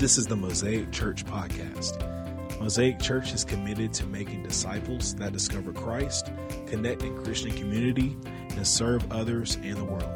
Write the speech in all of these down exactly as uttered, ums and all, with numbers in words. This is the Mosaic Church podcast. Mosaic Church is committed to making disciples that discover Christ, connect in Christian community, and serve others and the world.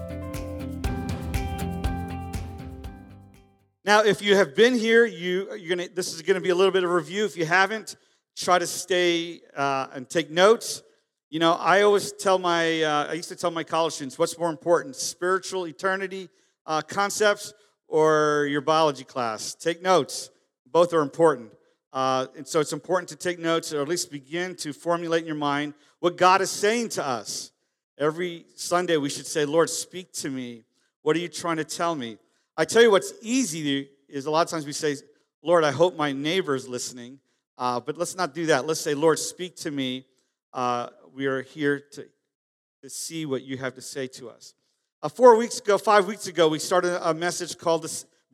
Now, if you have been here, you you're gonna. This is going to be a little bit of a review. If you haven't, try to stay uh, and take notes. You know, I always tell my, uh, I used to tell my college students, what's more important, spiritual eternity uh, concepts or your biology class? Take notes. Both are important. Uh, and so it's important to take notes, or at least begin to formulate in your mind what God is saying to us. Every Sunday we should say, Lord, speak to me. What are you trying to tell me? I tell you what's easy is a lot of times we say, Lord, I hope my neighbor's listening. Uh, but let's not do that. Let's say, Lord, speak to me. Uh, we are here to, to see what you have to say to us. Uh, four weeks ago, five weeks ago, we started a message called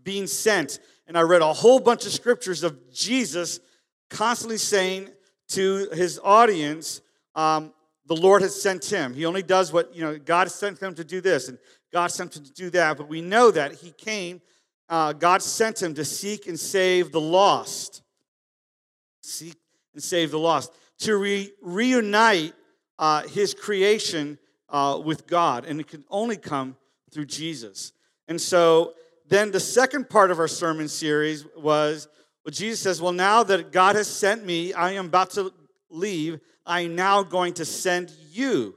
Being Sent, and I read a whole bunch of scriptures of Jesus constantly saying to his audience, um, the Lord has sent him. He only does what, you know, God sent him to do this, and God sent him to do that, but we know that he came, uh, God sent him to seek and save the lost, seek and save the lost, to re- reunite uh, his creation Uh, with God, and it can only come through Jesus. And so then the second part of our sermon series was, well, Jesus says, well, now that God has sent me, I am about to leave. I am now going to send you.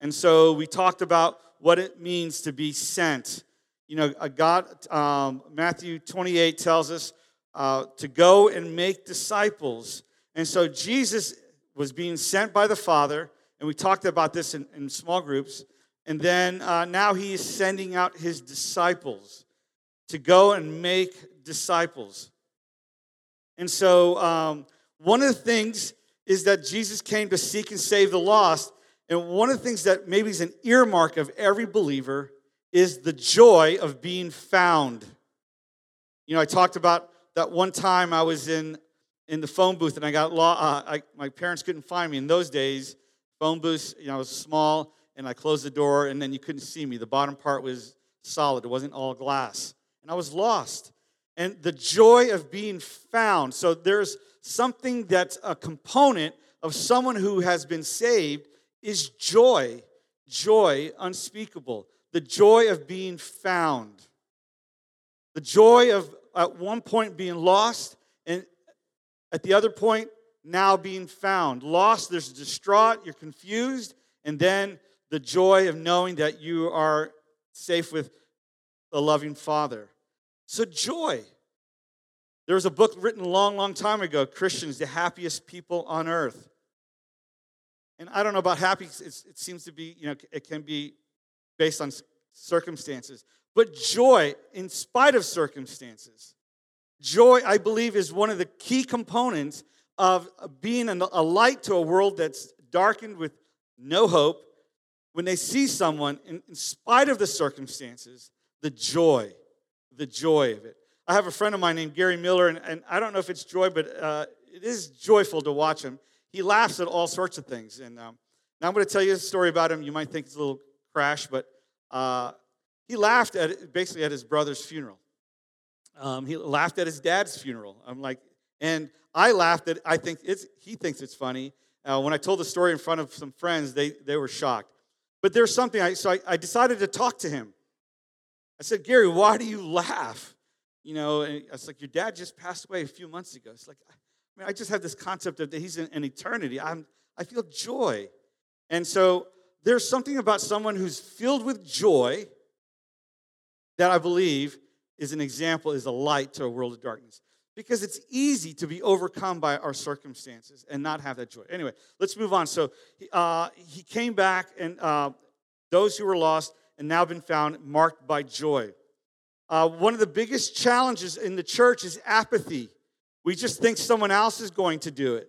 And so we talked about what it means to be sent. You know, a God, um, Matthew twenty-eight tells us uh, to go and make disciples. And so Jesus was being sent by the Father. And we talked about this in, in small groups. And then uh, now he is sending out his disciples to go and make disciples. And so um, one of the things is that Jesus came to seek and save the lost. And one of the things that maybe is an earmark of every believer is the joy of being found. You know, I talked about that one time I was in, in the phone booth and I got lo- uh, I, my parents couldn't find me in those days. Phone booth, you know, I was small, and I closed the door, and then you couldn't see me. The bottom part was solid. It wasn't all glass. And I was lost. And the joy of being found. So there's something that's a component of someone who has been saved is joy, joy unspeakable, the joy of being found, the joy of at one point being lost, and at the other point, now being found. Lost, there's distraught, you're confused, and then the joy of knowing that you are safe with a loving Father. So joy. There was a book written a long, long time ago, Christians, the Happiest People on Earth. And I don't know about happy, it's, it seems to be, you know, it can be based on circumstances. But joy, in spite of circumstances, joy, I believe, is one of the key components of being a light to a world that's darkened with no hope. When they see someone, in spite of the circumstances, the joy, the joy of it. I have a friend of mine named Gary Miller, and, and I don't know if it's joy, but uh, it is joyful to watch him. He laughs at all sorts of things. And um, now I'm going to tell you a story about him. You might think it's a little crash, but uh, he laughed at basically at his brother's funeral. Um, he laughed at his dad's funeral. I'm like, and I laughed at, I think it's, he thinks it's funny. Uh, when I told the story in front of some friends, they, they were shocked. But there's something, I, so I, I decided to talk to him. I said, Gary, why do you laugh? You know, and I was like, your dad just passed away a few months ago. It's like, I mean, I just have this concept of that he's in an eternity. I'm, I feel joy. And so there's something about someone who's filled with joy that I believe is an example, is a light to a world of darkness. Because it's easy to be overcome by our circumstances and not have that joy. Anyway, let's move on. So uh, he came back, and uh, those who were lost and now been found, marked by joy. Uh, one of the biggest challenges in the church is apathy. We just think someone else is going to do it.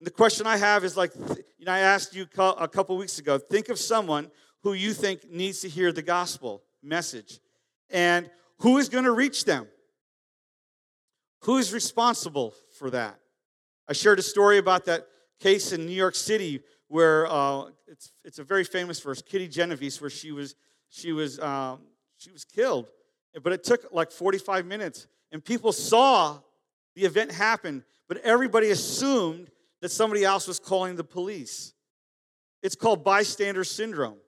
And the question I have is like, you know, I asked you a couple weeks ago, think of someone who you think needs to hear the gospel message. And who is going to reach them? Who is responsible for that? I shared a story about that case in New York City where uh, it's it's a very famous verse, Kitty Genovese, where she was she was um, she was killed, But it took like forty-five minutes, and people saw the event happen, but everybody assumed that somebody else was calling the police. It's called bystander syndrome.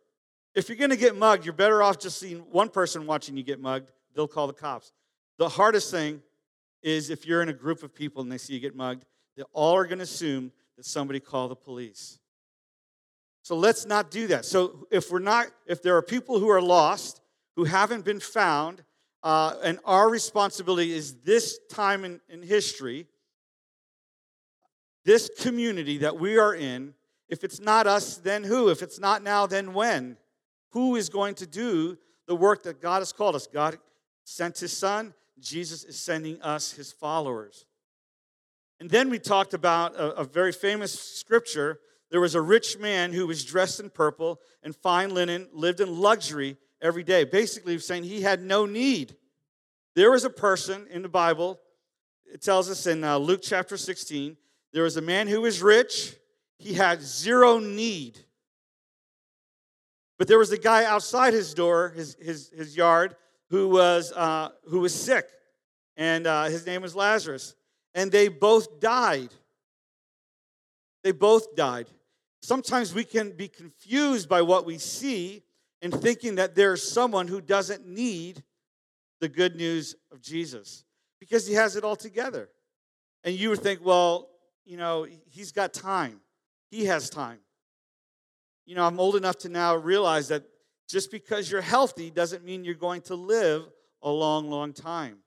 If you're going to get mugged, you're better off just seeing one person watching you get mugged. They'll call the cops. The hardest thing is if you're in a group of people and they see you get mugged, they all are going to assume that somebody called the police. So let's not do that. So if we're not, if there are people who are lost, who haven't been found, uh, and our responsibility is this time in, in history, this community that we are in, if it's not us, then who? If it's not now, then when? Who is going to do the work that God has called us? God sent his son. Jesus is sending us his followers. And then we talked about a, a very famous scripture. There was a rich man who was dressed in purple and fine linen, lived in luxury every day. Basically, saying he had no need. There was a person in the Bible, it tells us in uh, Luke chapter sixteen, there was a man who was rich. He had zero need. But there was a guy outside his door, his his, his yard, who was uh, who was sick, and uh, his name was Lazarus. And they both died. They both died. Sometimes we can be confused by what we see and thinking that there's someone who doesn't need the good news of Jesus because he has it all together. And you would think, well, you know, he's got time. He has time. You know, I'm old enough to now realize that just because you're healthy doesn't mean you're going to live a long, long time.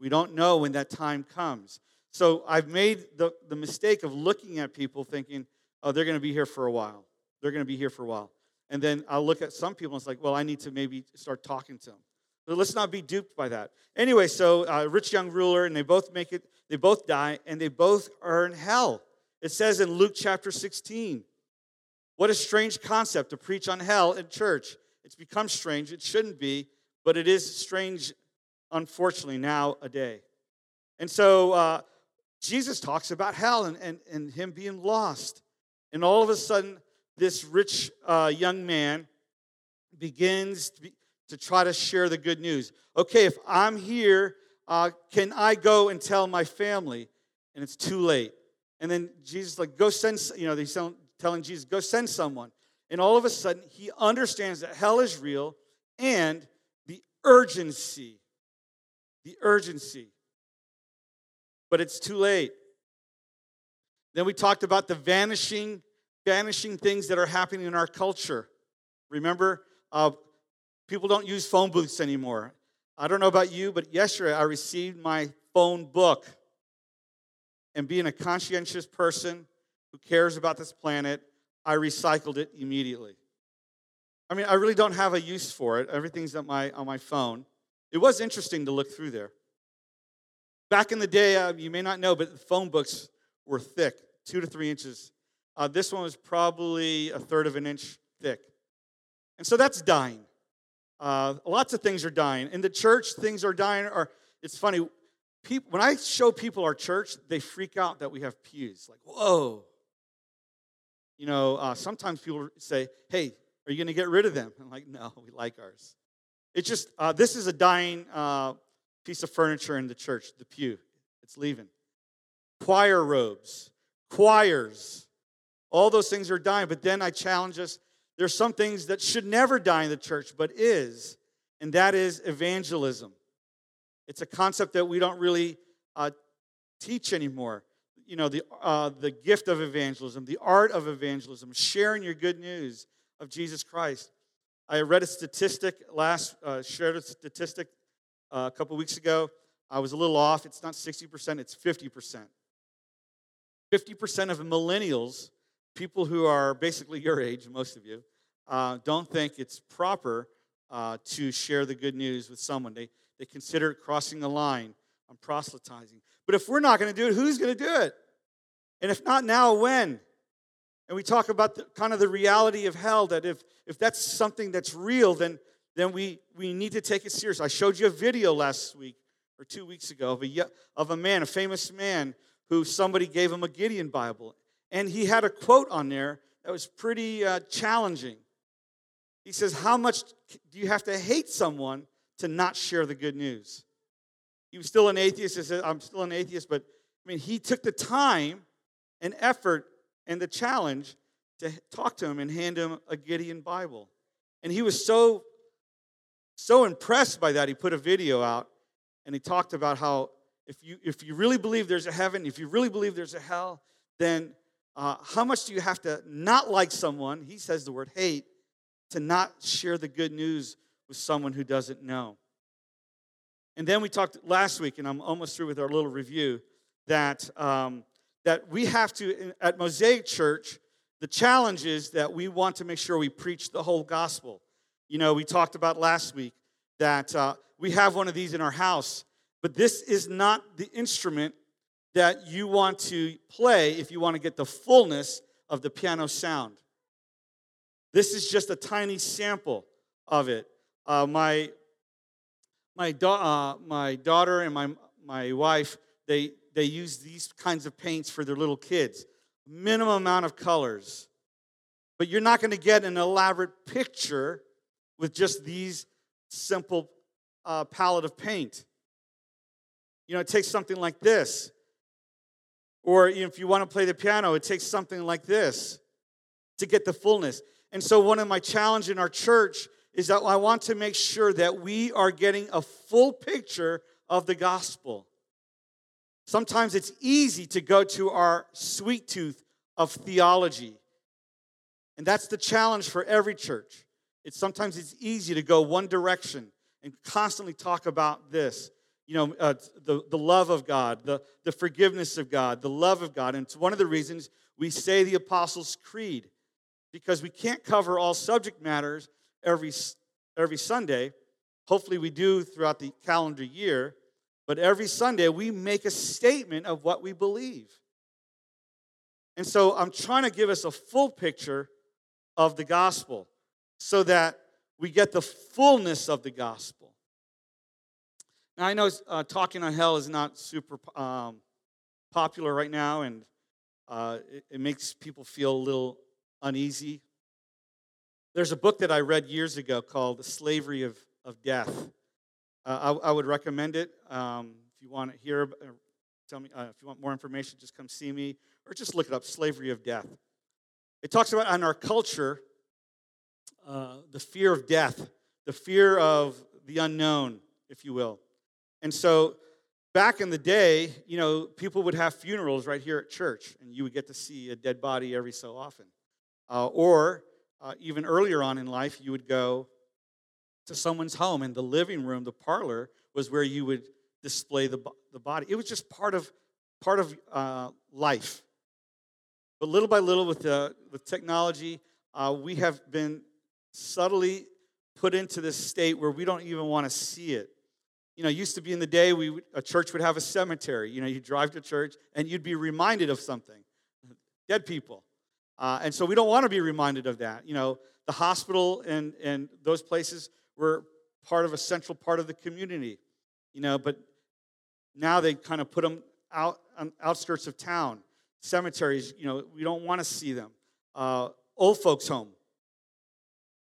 We don't know when that time comes. So I've made the, the mistake of looking at people thinking, oh, they're going to be here for a while. They're going to be here for a while. And then I'll look at some people and it's like, well, I need to maybe start talking to them. But let's not be duped by that. Anyway, so a uh, rich young ruler, and they both make it, they both die, and they both are in hell. It says in Luke chapter sixteen, what a strange concept to preach on hell in church. It's become strange. It shouldn't be, but it is strange, unfortunately, nowadays. And so uh, Jesus talks about hell and, and, and him being lost. And all of a sudden, this rich uh, young man begins to, be, to try to share the good news. Okay, if I'm here, uh, can I go and tell my family? And it's too late. And then Jesus, like, go send, you know, they sound telling Jesus, go send someone. And all of a sudden, he understands that hell is real and the urgency, the urgency. But it's too late. Then we talked about the vanishing, vanishing things that are happening in our culture. Remember, uh, people don't use phone booths anymore. I don't know about you, but yesterday I received my phone book. And being a conscientious person who cares about this planet, I recycled it immediately. I mean, I really don't have a use for it. Everything's on my, on my phone. It was interesting to look through there. Back in the day, uh, you may not know, but the phone books were thick, two to three inches. Uh, this one was probably a third of an inch thick. And so that's dying. Uh, lots of things are dying. In the church, things are dying. Or it's funny. People, when I show people our church, they freak out that we have pews. Like, whoa. You know, uh, sometimes people say, hey, are you going to get rid of them? I'm like, no, we like ours. It's just, uh, this is a dying uh, piece of furniture in the church, the pew. It's leaving. Choir robes, choirs, all those things are dying. But then I challenge us, there's some things that should never die in the church, but is, and that is evangelism. It's a concept that we don't really uh, teach anymore. You know, the uh, the gift of evangelism, the art of evangelism, sharing your good news of Jesus Christ. I read a statistic last, uh, shared a statistic uh, a couple weeks ago. I was a little off. It's not sixty percent, it's fifty percent. fifty percent of millennials, people who are basically your age, most of you, uh, don't think it's proper uh, to share the good news with someone. They They consider crossing the line on proselytizing. But if we're not going to do it, who's going to do it? And if not now, when? And we talk about the, kind of the reality of hell, that if, if that's something that's real, then, then we, we need to take it serious. I showed you a video last week or two weeks ago of a, of a man, a famous man, who somebody gave him a Gideon Bible. And he had a quote on there that was pretty uh, challenging. He says, how much do you have to hate someone to not share the good news. He was still an atheist. He said, I'm still an atheist, but I mean, he took the time and effort and the challenge to talk to him and hand him a Gideon Bible. And he was so, so impressed by that, he put a video out, and he talked about how if you if you really believe there's a heaven, if you really believe there's a hell, then uh, how much do you have to not like someone, he says the word hate, to not share the good news with someone who doesn't know. And then we talked last week, and I'm almost through with our little review, that um, that we have to, at Mosaic Church, the challenge is that we want to make sure we preach the whole gospel. You know, we talked about last week that uh, we have one of these in our house, but this is not the instrument that you want to play if you want to get the fullness of the piano sound. This is just a tiny sample of it. Uh, my my da- uh, my daughter and my my wife, they they use these kinds of paints for their little kids. Minimum amount of colors. But you're not going to get an elaborate picture with just these simple uh, palette of paint. You know, it takes something like this. Or if you want to play the piano, it takes something like this to get the fullness. And so one of my challenges in our church is that I want to make sure that we are getting a full picture of the gospel. Sometimes it's easy to go to our sweet tooth of theology. And that's the challenge for every church. It's sometimes it's easy to go one direction and constantly talk about this. You know, uh, the, the love of God, the, the forgiveness of God, the love of God. And it's one of the reasons we say the Apostles' Creed, because we can't cover all subject matters every every Sunday. Hopefully we do throughout the calendar year. But every Sunday, we make a statement of what we believe. And so I'm trying to give us a full picture of the gospel so that we get the fullness of the gospel. Now, I know uh, talking on hell is not super um, popular right now, and uh, it, it makes people feel a little uneasy. There's a book that I read years ago called The Slavery of, of Death. Uh, I, I would recommend it. Um, if you want to hear, tell me. Uh, if you want more information, just come see me, or just look it up. Slavery of Death. It talks about in our culture uh, the fear of death, the fear of the unknown, if you will. And so, back in the day, you know, people would have funerals right here at church, and you would get to see a dead body every so often. Uh, or uh, even earlier on in life, you would go to someone's home, and the living room, the parlor, was where you would display the the body. It was just part of part of uh, life. But little by little, with the with technology, uh, we have been subtly put into this state where we don't even want to see it. You know, it used to be in the day we would, a church would have a cemetery. You know, you drive to church and you'd be reminded of something, dead people, uh, and so we don't want to be reminded of that. You know, the hospital and and those places were part of a central part of the community, you know, but now they kind of put them out on outskirts of town. Cemeteries, you know, we don't want to see them. Uh, old folks' home.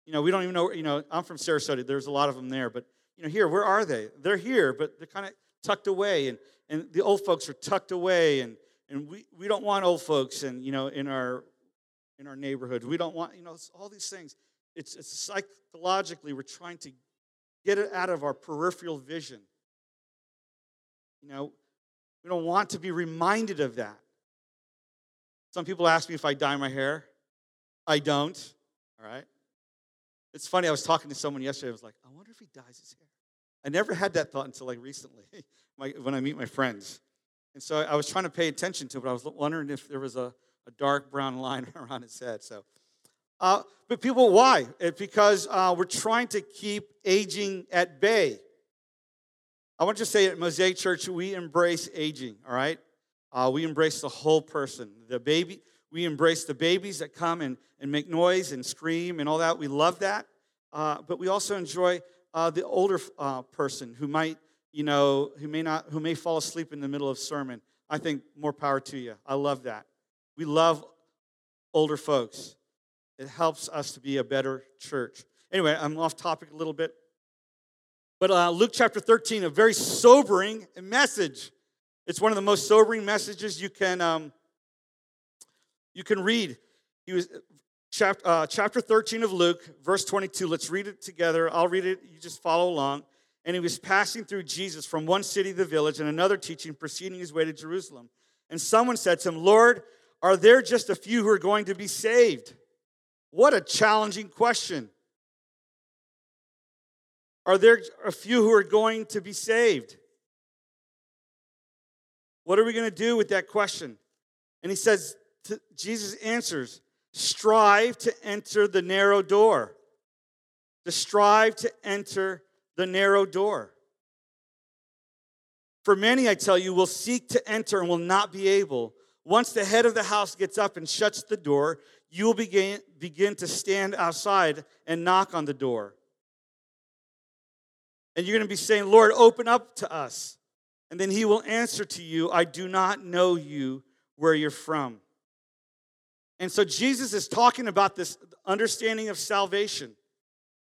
You know, we don't even know, you know, I'm from Sarasota. There's a lot of them there, but, you know, here, where are they? They're here, but they're kind of tucked away, and, and the old folks are tucked away, and, and we, we don't want old folks and, you know, in our in our neighborhood. We don't want, you know, all these things. It's, it's psychologically, we're trying to get it out of our peripheral vision. You know, we don't want to be reminded of that. Some people ask me if I dye my hair. I don't, all right? It's funny, I was talking to someone yesterday. I was like, I wonder if he dyes his hair. I never had that thought until like recently my, when I meet my friends. And so I was trying to pay attention to it, but I was wondering if there was a, a dark brown line around his head, so... Uh, but people, why? It's because uh, we're trying to keep aging at bay. I want to say at Mosaic Church, we embrace aging, all right? Uh, we embrace the whole person. The baby, we embrace the babies that come and, and make noise and scream and all that. We love that. Uh, but we also enjoy uh, the older uh, person who might, you know, who may not, who may fall asleep in the middle of sermon. I think more power to you. I love that. We love older folks. It helps us to be a better church. Anyway, I'm off topic a little bit. But uh, Luke chapter thirteen, a very sobering message. It's one of the most sobering messages you can um, you can read. He was chapter uh, chapter thirteen of Luke, verse twenty-two. Let's read it together. I'll read it. You just follow along. And he was passing through Jesus from one city to the village and another teaching, proceeding his way to Jerusalem. And someone said to him, "Lord, are there just a few who are going to be saved?" What a challenging question. Are there a few who are going to be saved? What are we going to do with that question? And he says, to, Jesus answers, strive to enter the narrow door. To strive to enter the narrow door. For many, I tell you, will seek to enter and will not be able. Once the head of the house gets up and shuts the door, you will begin, begin to stand outside and knock on the door. And you're going to be saying, "Lord, open up to us." And then he will answer to you, "I do not know you where you're from." And so Jesus is talking about this understanding of salvation.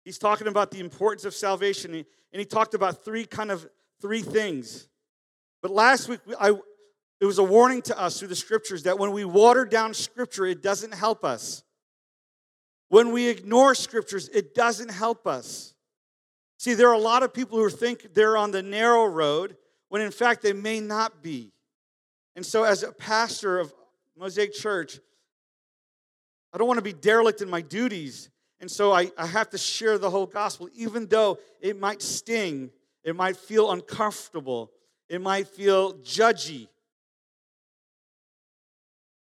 He's talking about the importance of salvation. And he talked about three kind of three things. But last week, I, it was a warning to us through the scriptures that when we water down scripture, it doesn't help us. When we ignore scriptures, it doesn't help us. See, there are a lot of people who think they're on the narrow road when, in fact, they may not be. And so as a pastor of Mosaic Church, I don't want to be derelict in my duties. And so I, I have to share the whole gospel, even though it might sting, it might feel uncomfortable, it might feel judgy.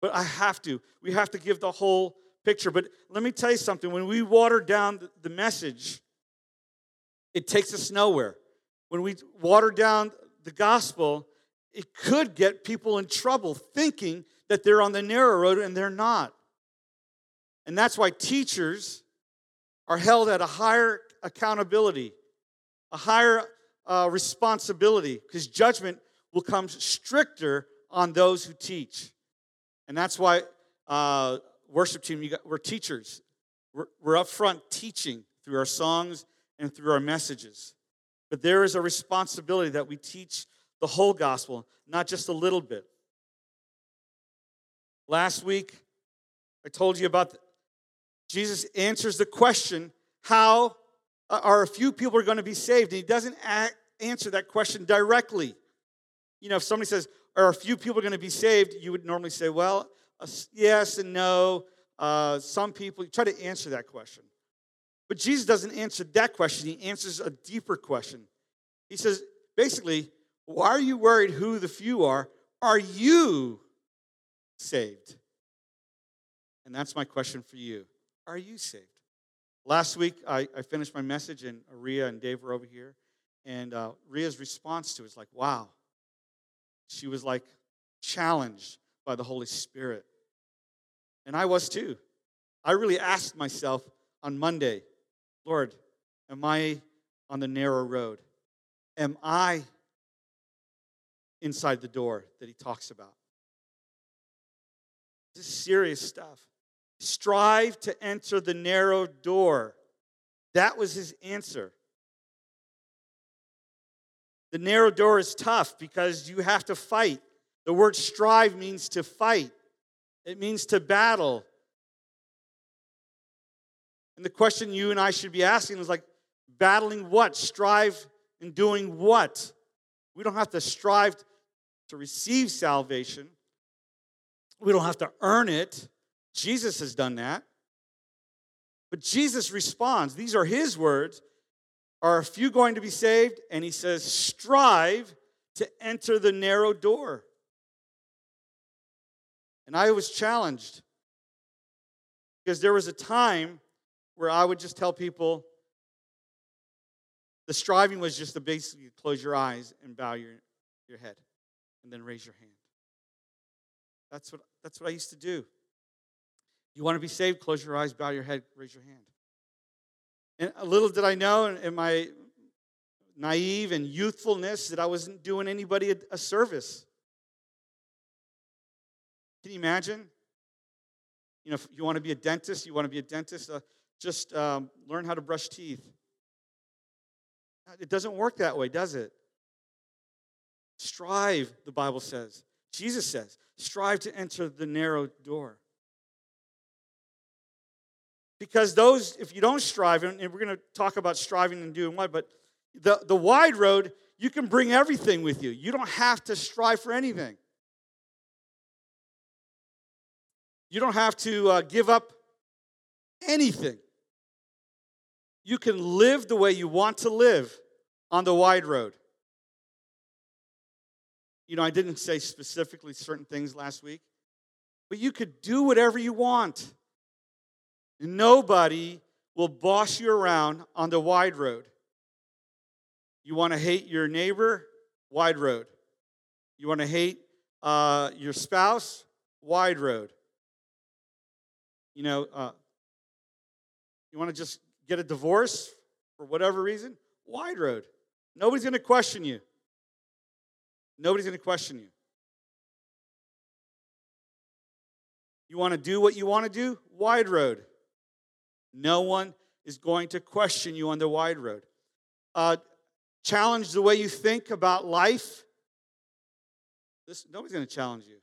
But I have to. We have to give the whole picture. But let me tell you something. When we water down the message, it takes us nowhere. When we water down the gospel, it could get people in trouble thinking that they're on the narrow road and they're not. And that's why teachers are held at a higher accountability, a higher uh, responsibility, because judgment will come stricter on those who teach. And that's why uh, worship team, you got, we're teachers. We're, we're up front teaching through our songs and through our messages. But there is a responsibility that we teach the whole gospel, not just a little bit. Last week, I told you about the, Jesus answers the question, how are a few people are going to be saved? And he doesn't act, answer that question directly. You know, if somebody says, are a few people going to be saved? You would normally say, well, uh, yes and no. Uh, some people, you try to answer that question. But Jesus doesn't answer that question. He answers a deeper question. He says, basically, why are you worried who the few are? Are you saved? And that's my question for you. Are you saved? Last week, I, I finished my message, and Rhea and Dave were over here. And uh, Rhea's response to it was like, wow. She was like challenged by the Holy Spirit. And I was too. I really asked myself on Monday, Lord, am I on the narrow road? Am I inside the door that he talks about? This is serious stuff. Strive to enter the narrow door. That was his answer. The narrow door is tough because you have to fight. The word strive means to fight. It means to battle. And the question you and I should be asking is like, battling what? Strive in doing what? We don't have to strive to receive salvation. We don't have to earn it. Jesus has done that. But Jesus responds. These are his words. Are a few going to be saved? And he says, strive to enter the narrow door. And I was challenged because there was a time where I would just tell people, the striving was just to basically close your eyes and bow your, your head and then raise your hand. That's what, that's what I used to do. You want to be saved? Close your eyes, bow your head, raise your hand. And little did I know in, in my naive and youthfulness that I wasn't doing anybody a, a service. Can you imagine? You know, if you want to be a dentist, you want to be a dentist, uh, just um, learn how to brush teeth. It doesn't work that way, does it? Strive, the Bible says. Jesus says, strive to enter the narrow door. Because those, if you don't strive, and we're going to talk about striving and doing what, but the, the wide road, you can bring everything with you. You don't have to strive for anything. You don't have to uh, give up anything. You can live the way you want to live on the wide road. You know, I didn't say specifically certain things last week, but you could do whatever you want. Nobody will boss you around on the wide road. You want to hate your neighbor? Wide road. You want to hate uh, your spouse? Wide road. You know, uh, you want to just get a divorce for whatever reason? Wide road. Nobody's going to question you. Nobody's going to question you. You want to do what you want to do? Wide road. No one is going to question you on the wide road. Uh, challenge the way you think about life. This, nobody's going to challenge you.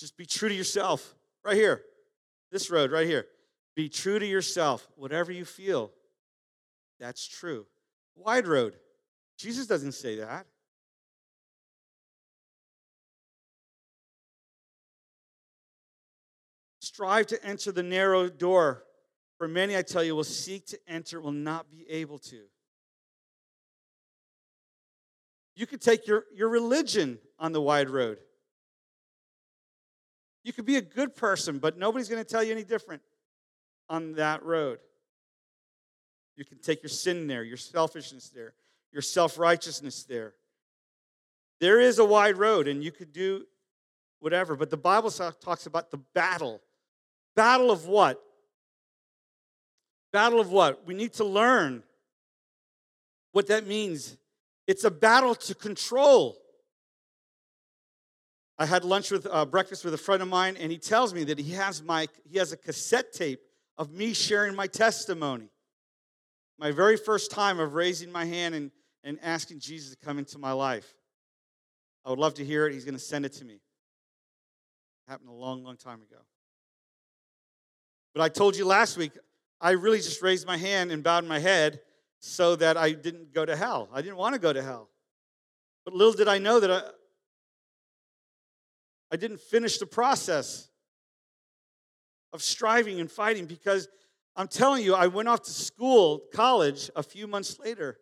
Just be true to yourself. Right here. This road right here. Be true to yourself. Whatever you feel, that's true. Wide road. Jesus doesn't say that. Strive to enter the narrow door. For many, I tell you, will seek to enter, will not be able to. You could take your, your religion on the wide road. You could be a good person, but nobody's going to tell you any different on that road. You can take your sin there, your selfishness there, your self-righteousness there. There is a wide road, and you could do whatever. But the Bible talks about the battle. Battle of what? Battle of what? We need to learn what that means. It's a battle to control. I had lunch with uh, breakfast with a friend of mine, and he tells me that he has my he has a cassette tape of me sharing my testimony. My very first time of raising my hand and, and asking Jesus to come into my life. I would love to hear it. He's going to send it to me. It happened a long, long time ago. But I told you last week, I really just raised my hand and bowed my head so that I didn't go to hell. I didn't want to go to hell. But little did I know that I... I didn't finish the process of striving and fighting because I'm telling you, I went off to school, college, a few months later,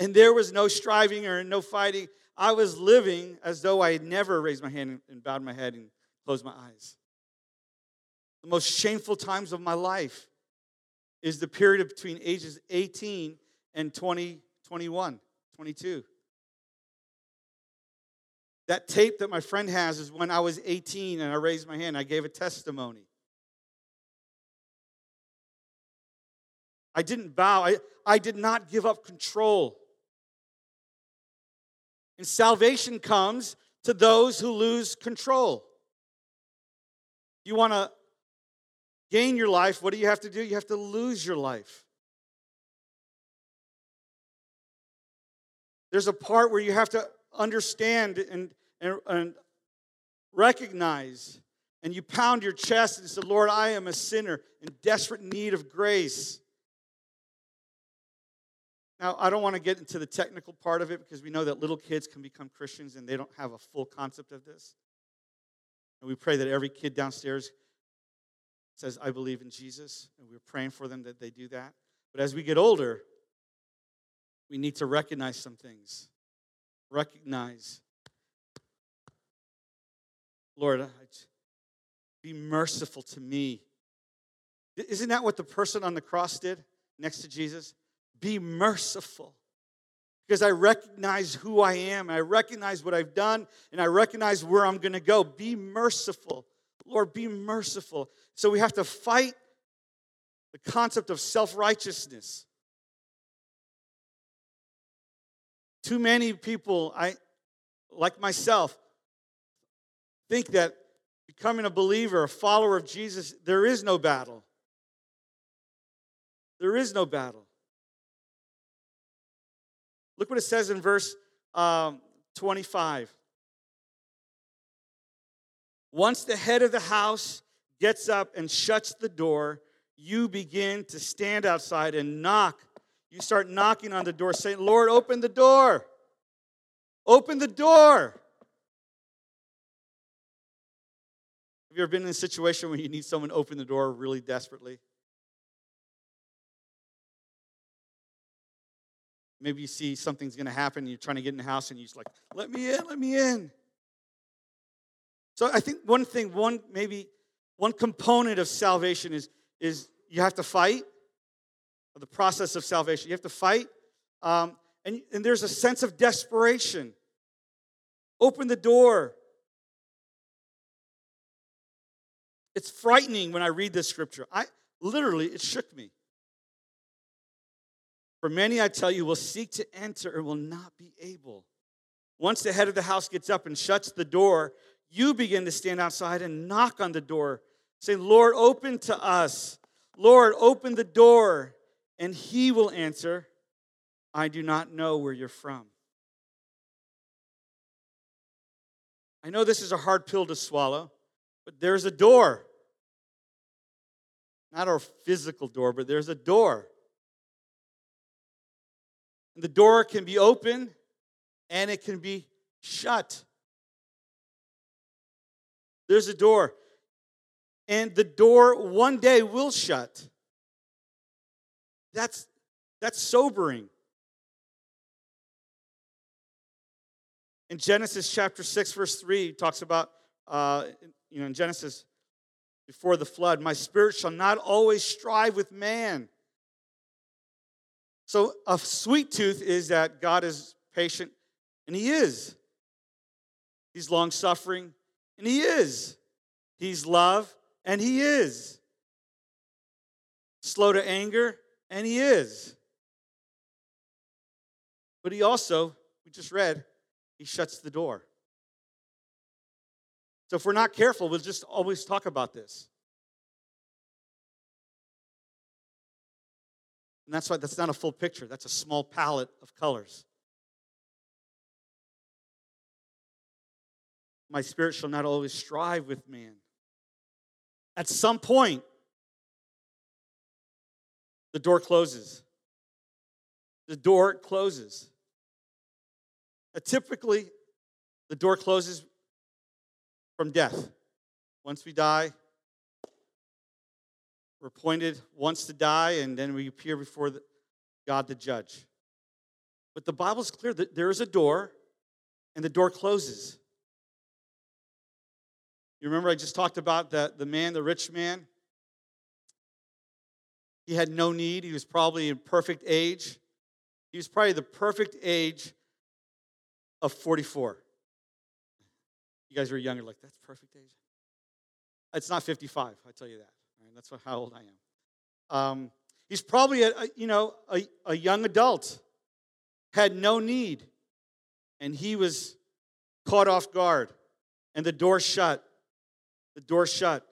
and there was no striving or no fighting. I was living as though I had never raised my hand and bowed my head and closed my eyes. The most shameful times of my life is the period between ages eighteen and twenty, twenty-one, twenty-two. That tape that my friend has is when I was eighteen and I raised my hand. I gave a testimony. I didn't bow. I, I did not give up control. And salvation comes to those who lose control. You want to gain your life, what do you have to do? You have to lose your life. There's a part where you have to understand and, and, and recognize, and you pound your chest and say, Lord, I am a sinner in desperate need of grace. Now, I don't want to get into the technical part of it because we know that little kids can become Christians and they don't have a full concept of this. And we pray that every kid downstairs says, I believe in Jesus, and we're praying for them that they do that. But as we get older, we need to recognize some things. Recognize, Lord, be merciful to me. Isn't that what the person on the cross did next to Jesus? Be merciful. Because I recognize who I am, and I recognize what I've done, and I recognize where I'm going to go. Be merciful. Lord, be merciful. So we have to fight the concept of self-righteousness. Too many people, I, like myself, think that becoming a believer, a follower of Jesus, there is no battle. There is no battle. Look what it says in verse um, twenty-five. Once the head of the house gets up and shuts the door, you begin to stand outside and knock. You start knocking on the door, saying, Lord, open the door. Open the door. Have you ever been in a situation where you need someone to open the door really desperately? Maybe you see something's going to happen, and you're trying to get in the house, and you're just like, let me in, let me in. So I think one thing, one maybe one component of salvation is, is you have to fight, or the process of salvation. You have to fight, um, and, and there's a sense of desperation. Open the door. It's frightening when I read this scripture. I literally, it shook me. For many, I tell you, will seek to enter and will not be able. Once the head of the house gets up and shuts the door, you begin to stand outside and knock on the door. Say, Lord, open to us. Lord, open the door. And he will answer, I do not know where you're from. I know this is a hard pill to swallow, but there's a door. Not our physical door, but there's a door. The door can be open and it can be shut. There's a door. And the door one day will shut. That's, that's sobering. In Genesis chapter six, verse three, it talks about, uh, you know, in Genesis, before the flood, my spirit shall not always strive with man. So a sweet tooth is that God is patient, and he is. He's long-suffering, and he is. He's love, and he is. Slow to anger, and he is. But he also, we just read, he shuts the door. So if we're not careful, we'll just always talk about this. And that's why that's not a full picture. That's a small palette of colors. My spirit shall not always strive with man. At some point, the door closes. The door closes. Now, typically, the door closes from death. Once we die, we're appointed once to die, and then we appear before the, God the judge. But the Bible's clear that there is a door, and the door closes. You remember I just talked about the, the man, the rich man? He had no need. He was probably in perfect age. He was probably the perfect age of forty-four. You guys are younger, like, that's perfect age. It's not fifty-five, I tell you that. That's how old I am. Um, he's probably, a, a, you know, a, a young adult, had no need, and he was caught off guard, and the door shut. The door shut.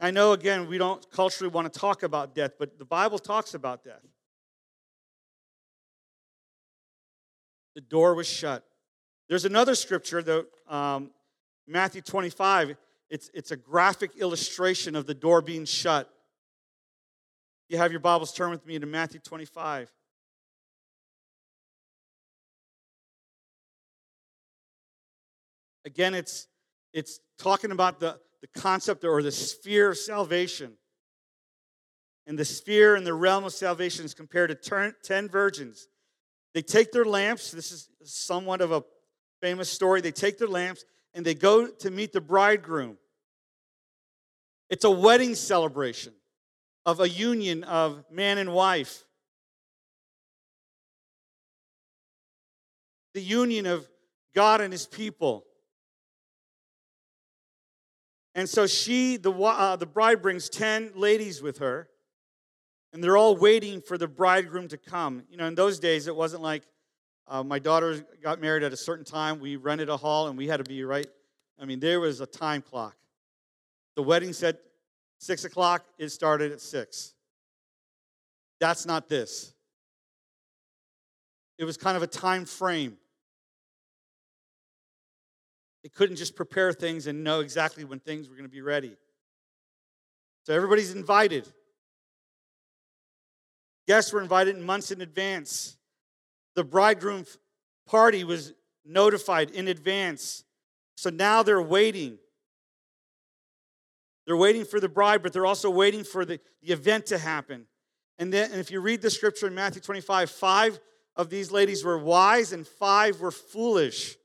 I know, again, we don't culturally want to talk about death, but the Bible talks about death. The door was shut. There's another scripture, though, um, Matthew twenty-five. It's, it's a graphic illustration of the door being shut. You have your Bibles, turn with me to Matthew twenty-five. Again, it's, it's talking about the, the concept or the sphere of salvation. And the sphere and the realm of salvation is compared to ter- ten virgins. They take their lamps. This is somewhat of a famous story. They take their lamps. And they go to meet the bridegroom. It's a wedding celebration of a union of man and wife. The union of God and his people. And so she, the, uh, the bride brings ten ladies with her. And they're all waiting for the bridegroom to come. You know, in those days, it wasn't like, Uh, my daughter got married at a certain time. We rented a hall, and we had to be right. I mean, there was a time clock. The wedding said six o'clock. It started at six. That's not this. It was kind of a time frame. It couldn't just prepare things and know exactly when things were going to be ready. So everybody's invited. Guests were invited months in advance. The bridegroom party was notified in advance. So now they're waiting. They're waiting for the bride, but they're also waiting for the, the event to happen. And then, and if you read the scripture in Matthew twenty-five, five of these ladies were wise and five were foolish.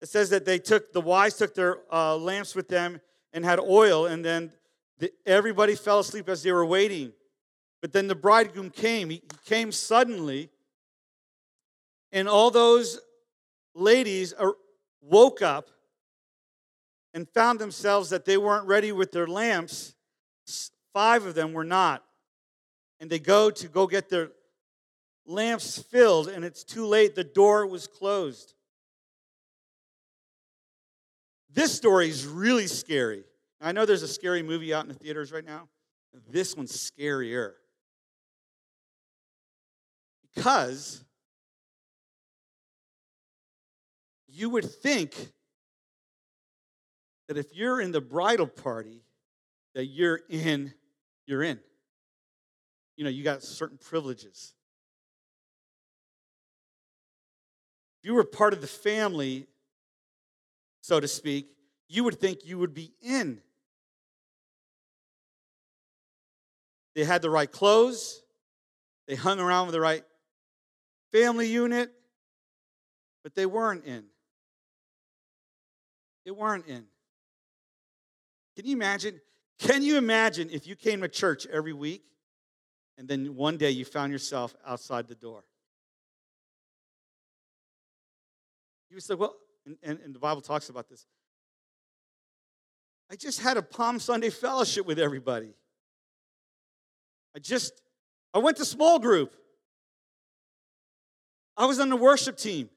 It says that they took, the wise took their uh, lamps with them and had oil, and then the, everybody fell asleep as they were waiting. But then the bridegroom came. He, he came suddenly, and all those ladies are, woke up and found themselves that they weren't ready with their lamps. Five of them were not. And they go to go get their lamps filled, and it's too late. The door was closed. This story is really scary. I know there's a scary movie out in the theaters right now. This one's scarier. Because you would think that if you're in the bridal party, that you're in, you're in. You know, you got certain privileges. If you were part of the family, so to speak, you would think you would be in. They had the right clothes. They hung around with the right family unit. But they weren't in. They weren't in. Can you imagine? Can you imagine if you came to church every week and then one day you found yourself outside the door? You would say, well, and, and, and the Bible talks about this. I just had a Palm Sunday fellowship with everybody. I just, I went to small group. I was on the worship team.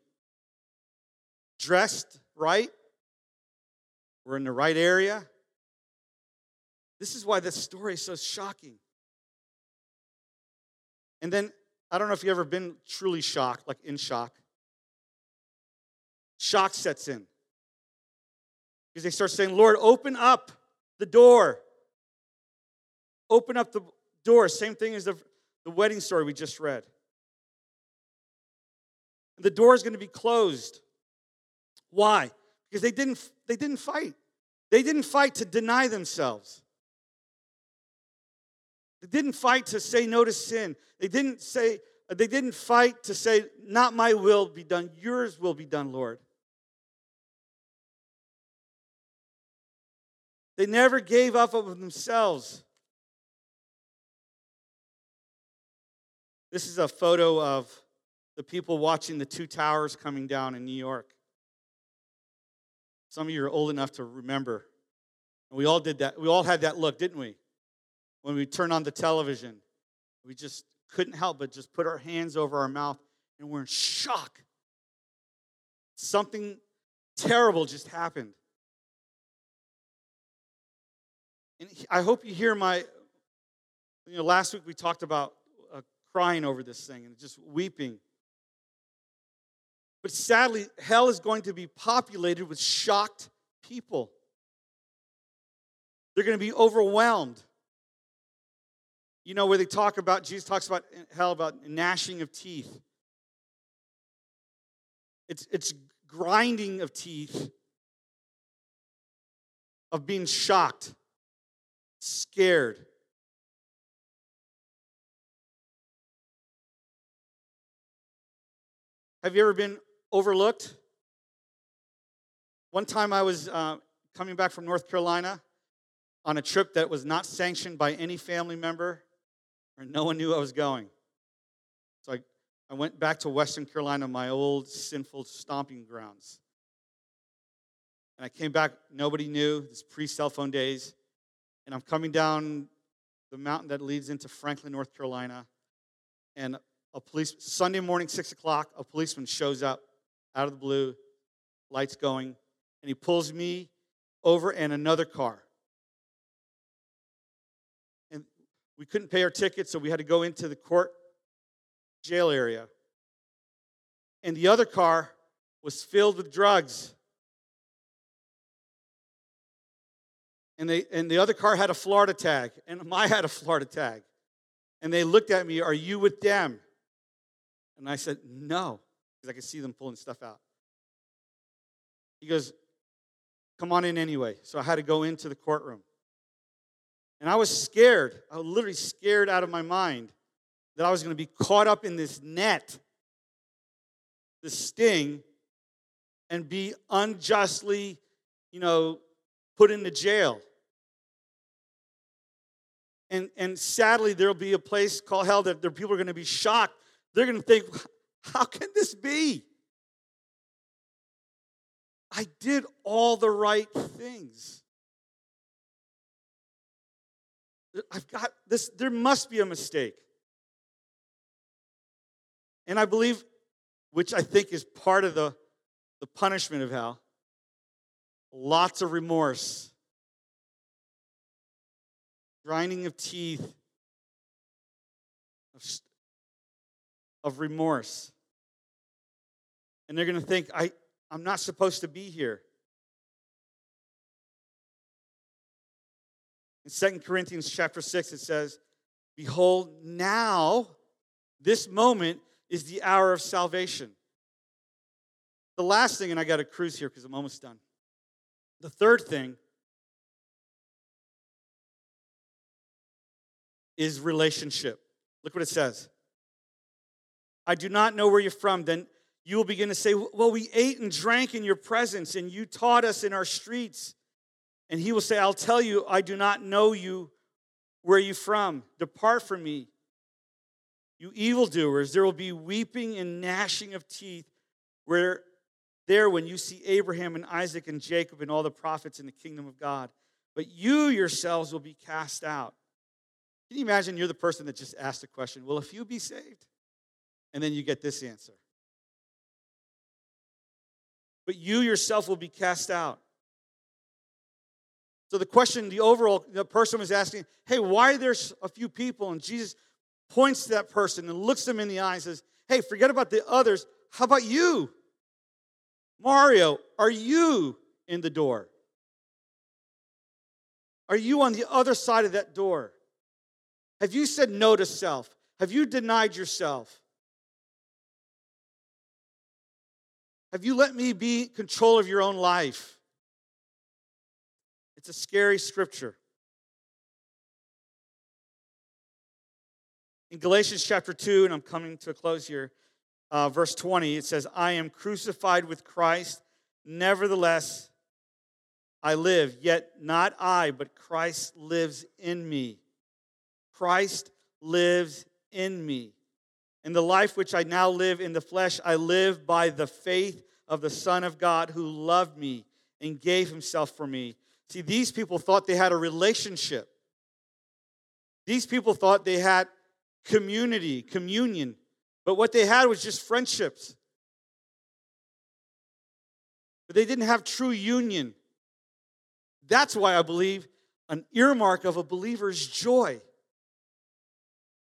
Dressed right. We're in the right area. This is why this story is so shocking. And then, I don't know if you've ever been truly shocked, like in shock. Shock sets in. Because they start saying, Lord, open up the door. Open up the door. Same thing as the, the wedding story we just read. The door is going to be closed. Why? Because they didn't, they didn't fight. They didn't fight to deny themselves. They didn't fight to say no to sin. They didn't say, they didn't fight to say, not my will be done, yours will be done, Lord. They never gave up of themselves. This is a photo of the people watching the two towers coming down in New York. Some of you are old enough to remember. And we all did that. We all had that look, didn't we? When we turn on the television, we just couldn't help but just put our hands over our mouth, and we're in shock. Something terrible just happened. And I hope you hear my, you know, last week we talked about uh, crying over this thing and just weeping. But sadly, hell is going to be populated with shocked people. They're going to be overwhelmed. You know, where they talk about, Jesus talks about hell, about gnashing of teeth. It's, it's grinding of teeth, of being shocked, scared. Have you ever been overlooked? One time I was uh, coming back from North Carolina on a trip that was not sanctioned by any family member, or no one knew I was going. So I, I went back to Western Carolina, my old sinful stomping grounds. And I came back, nobody knew, this pre-cell phone days. And I'm coming down the mountain that leads into Franklin, North Carolina. And a police, Sunday morning, six o'clock, a policeman shows up out of the blue, lights going, and he pulls me over and another car. And we couldn't pay our ticket, so we had to go into the court jail area. And the other car was filled with drugs. And they and the other car had a Florida tag, and mine had a Florida tag. And they looked at me, "Are you with them?" And I said, "No," because I could see them pulling stuff out. He goes, "Come on in anyway." So I had to go into the courtroom. And I was scared. I was literally scared out of my mind that I was going to be caught up in this net, this sting, and be unjustly, you know, put into jail. And and sadly, there'll be a place called hell that there people are going to be shocked. They're going to think, how can this be? I did all the right things. I've got this. There must be a mistake. And I believe, which I think is part of the, the punishment of hell, lots of remorse, grinding of teeth, of, of remorse. And they're going to think, I, I'm not supposed to be here. In Second Corinthians chapter six, it says, "Behold, now, this moment is the hour of salvation." The last thing, and I got to cruise here because I'm almost done. The third thing is relationship. Look what it says. "I do not know where you're from. Then you will begin to say, well, we ate and drank in your presence, and you taught us in our streets. And he will say, I'll tell you, I do not know you, where you from. Depart from me, you evildoers. There will be weeping and gnashing of teeth where there when you see Abraham and Isaac and Jacob and all the prophets in the kingdom of God. But you yourselves will be cast out." Can you imagine you're the person that just asked the question, "Will a few be saved?" And then you get this answer. "But you yourself will be cast out." So the question, the overall, the person was asking, hey, why are there a few people? And Jesus points to that person and looks them in the eye and says, hey, forget about the others. How about you? Mario, are you in the door? Are you on the other side of that door? Have you said no to self? Have you denied yourself? Have you let me be in control of your own life? It's a scary scripture. In Galatians chapter two, and I'm coming to a close here, uh, verse twenty, it says, "I am crucified with Christ, nevertheless I live, yet not I, but Christ lives in me. Christ lives in me. And the life which I now live in the flesh, I live by the faith of the Son of God who loved me and gave himself for me." See, these people thought they had a relationship. These people thought they had community, communion. But what they had was just friendships. But they didn't have true union. That's why I believe an earmark of a believer's joy.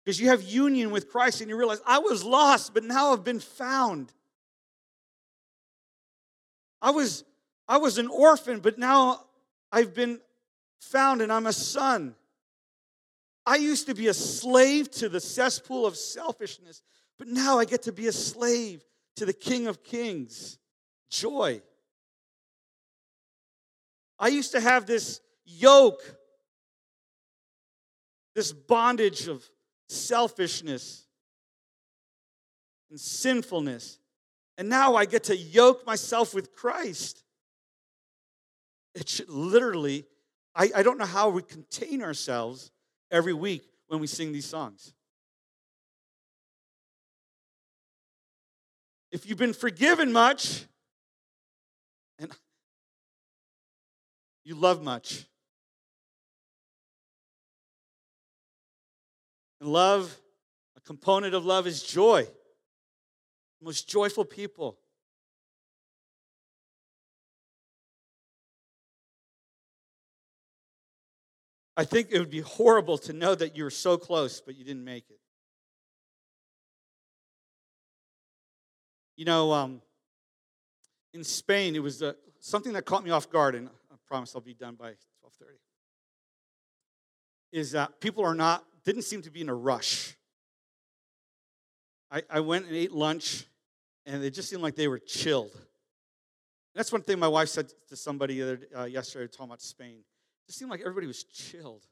Because you have union with Christ and you realize, I was lost, but now I've been found. I was, I was an orphan, but now I've been found and I'm a son. I used to be a slave to the cesspool of selfishness, but now I get to be a slave to the King of Kings. Joy. I used to have this yoke, this bondage of selfishness and sinfulness, and now I get to yoke myself with Christ. It should literally, I, I don't know how we contain ourselves every week when we sing these songs. If you've been forgiven much, and you love much. And love, a component of love is joy. The most joyful people. I think it would be horrible to know that you were so close, but you didn't make it. You know, um, in Spain, it was uh, something that caught me off guard, and I promise I'll be done by twelve thirty, is that people are not, didn't seem to be in a rush. I, I went and ate lunch, and it just seemed like they were chilled. That's one thing my wife said to somebody the other, uh, yesterday, talking about Spain. It seemed like everybody was chilled.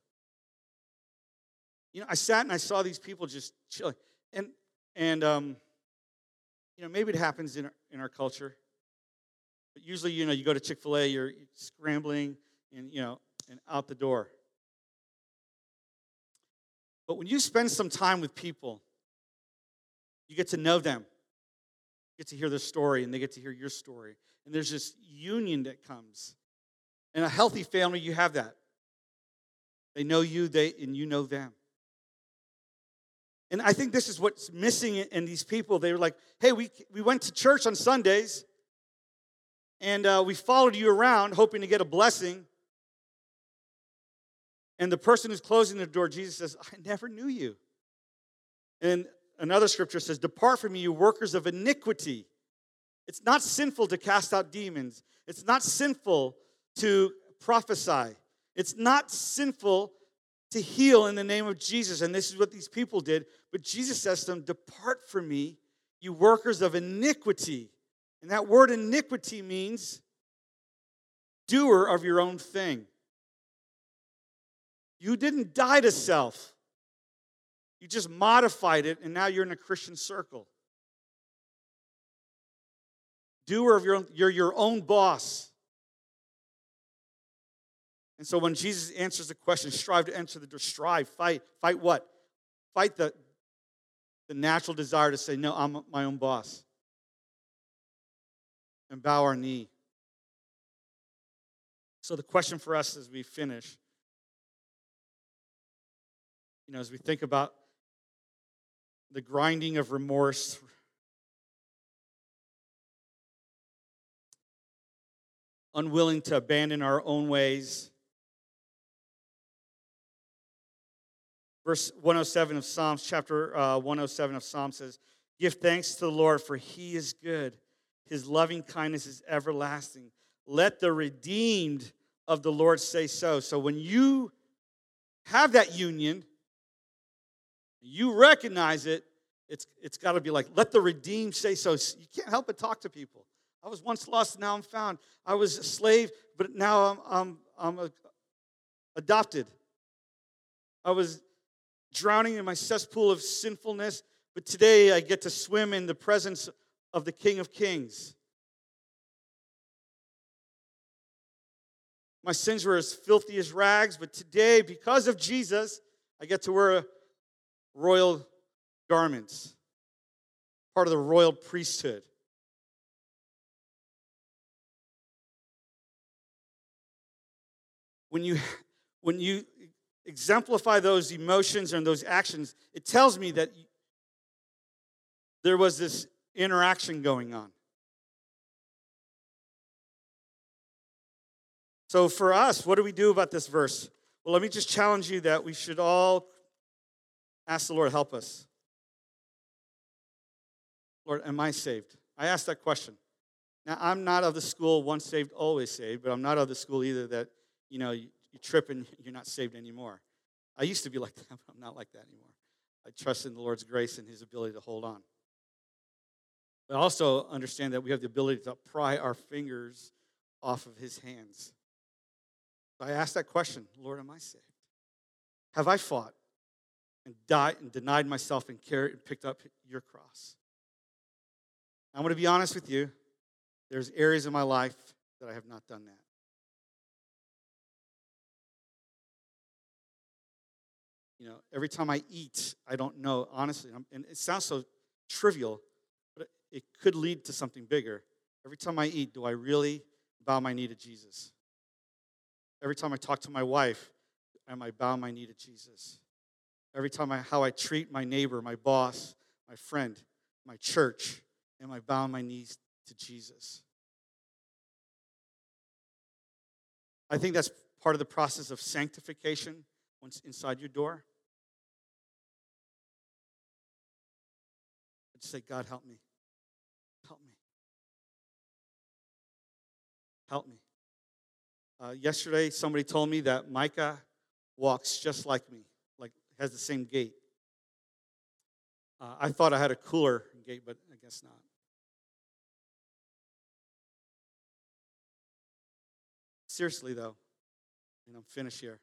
You know, I sat and I saw these people just chilling. And, and um, you know, maybe it happens in our, in our culture. But usually, you know, you go to Chick-fil-A, you're scrambling and, you know, and out the door. But when you spend some time with people, you get to know them. You get to hear their story, and they get to hear your story. And there's this union that comes. In a healthy family, you have that. They know you, they and you know them. And I think this is what's missing in these people. They were like, hey, we we went to church on Sundays, and uh, we followed you around hoping to get a blessing. And the person who's closing the door, Jesus says, I never knew you. And another scripture says, depart from me, you workers of iniquity. It's not sinful to cast out demons. It's not sinful to prophesy. It's not sinful to heal in the name of Jesus. And this is what these people did. But Jesus says to them, depart from me, you workers of iniquity. And that word iniquity means doer of your own thing. You didn't die to self. You just modified it, and now you're in a Christian circle. Doer of your own, you're your own boss. And so when Jesus answers the question, strive to enter the door, strive, fight, fight what? Fight the, the natural desire to say, no, I'm my own boss. And bow our knee. So the question for us as we finish, you know, as we think about the grinding of remorse, unwilling to abandon our own ways. Verse one oh seven of Psalms, chapter uh, one oh seven of Psalms says, give thanks to the Lord, for he is good. His loving kindness is everlasting. Let the redeemed of the Lord say so. So when you have that union, you recognize it, it's, it's got to be like, let the redeemed say so. You can't help but talk to people. I was once lost, now I'm found. I was a slave, but now I'm I'm I'm a, adopted. I was drowning in my cesspool of sinfulness, but today I get to swim in the presence of the King of Kings. My sins were as filthy as rags, but today, because of Jesus, I get to wear royal garments, part of the royal priesthood. When you when you exemplify those emotions and those actions, it tells me that there was this interaction going on. So for us, what do we do about this verse? Well, let me just challenge you that we should all ask the Lord, help us. Lord, am I saved? I asked that question. Now, I'm not of the school, once saved, always saved, but I'm not of the school either that, you know, you, you trip and you're not saved anymore. I used to be like that, but I'm not like that anymore. I trust in the Lord's grace and his ability to hold on. But I also understand that we have the ability to pry our fingers off of his hands. So I ask that question, Lord, am I saved? Have I fought and died and denied myself and carried and picked up your cross? I'm going to be honest with you. There's areas in my life that I have not done that. You know, every time I eat, I don't know, honestly. And it sounds so trivial, but it could lead to something bigger. Every time I eat, do I really bow my knee to Jesus? Every time I talk to my wife, am I bowing my knee to Jesus? Every time I, how I treat my neighbor, my boss, my friend, my church, am I bowing my knees to Jesus? I think that's part of the process of sanctification. Once inside your door, I just say, God, help me. Help me. Help me. Uh, yesterday, somebody told me that Micah walks just like me, like has the same gait. Uh, I thought I had a cooler gait, but I guess not. Seriously, though, and I'm finished here.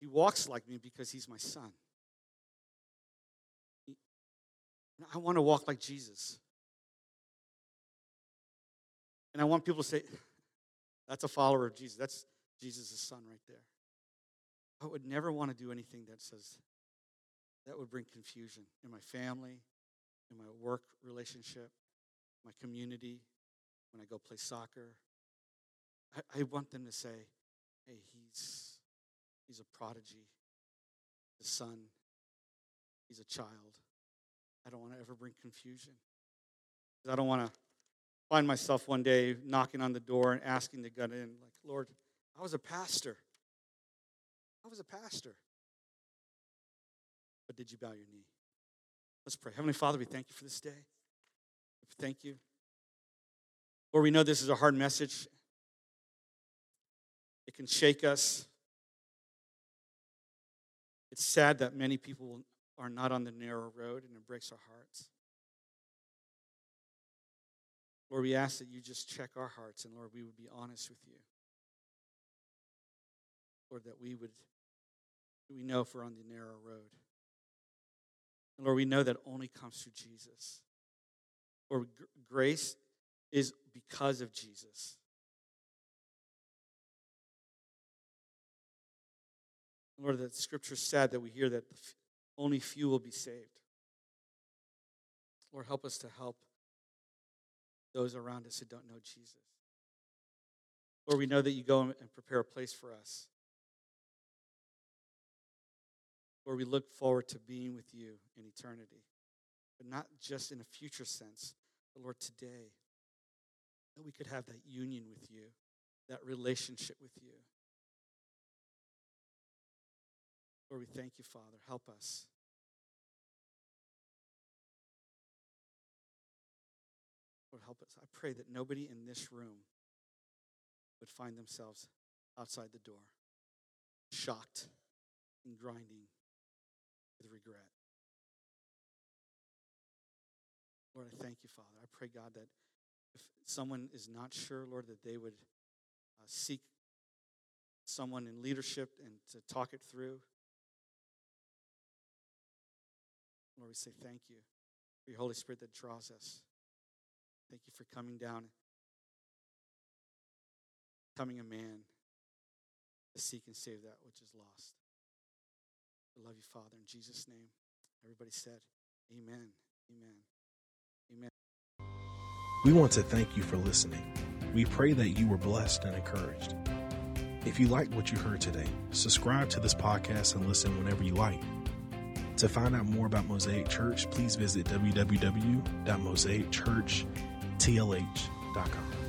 He walks like me because he's my son. He, I want to walk like Jesus. And I want people to say, that's a follower of Jesus. That's Jesus' son right there. I would never want to do anything that says, that would bring confusion in my family, in my work relationship, my community, when I go play soccer. I, I want them to say, hey, he's... He's a prodigy, the son, he's a child. I don't want to ever bring confusion. I don't want to find myself one day knocking on the door and asking to get in, like, Lord, I was a pastor. I was a pastor. But did you bow your knee? Let's pray. Heavenly Father, we thank you for this day. We thank you. Lord, we know this is a hard message. It can shake us. It's sad that many people are not on the narrow road, and it breaks our hearts. Lord, we ask that you just check our hearts, and Lord, we would be honest with you. Lord, that we would, we know if we're on the narrow road. And Lord, we know that only comes through Jesus. Lord, grace is because of Jesus. Lord, that scripture said that we hear that only few will be saved. Lord, help us to help those around us who don't know Jesus. Lord, we know that you go and prepare a place for us. Lord, we look forward to being with you in eternity, but not just in a future sense, but Lord, today, that we could have that union with you, that relationship with you. Lord, we thank you, Father. Help us. Lord, help us. I pray that nobody in this room would find themselves outside the door, shocked and grinding with regret. Lord, I thank you, Father. I pray, God, that if someone is not sure, Lord, that they would uh, seek someone in leadership and to talk it through. Lord, we say thank you for your Holy Spirit that draws us. Thank you for coming down, becoming a man to seek and save that which is lost. I love you, Father, in Jesus' name. Everybody said, amen, amen, amen. We want to thank you for listening. We pray that you were blessed and encouraged. If you liked what you heard today, subscribe to this podcast and listen whenever you like. To find out more about Mosaic Church, please visit w w w dot mosaic church t l h dot com.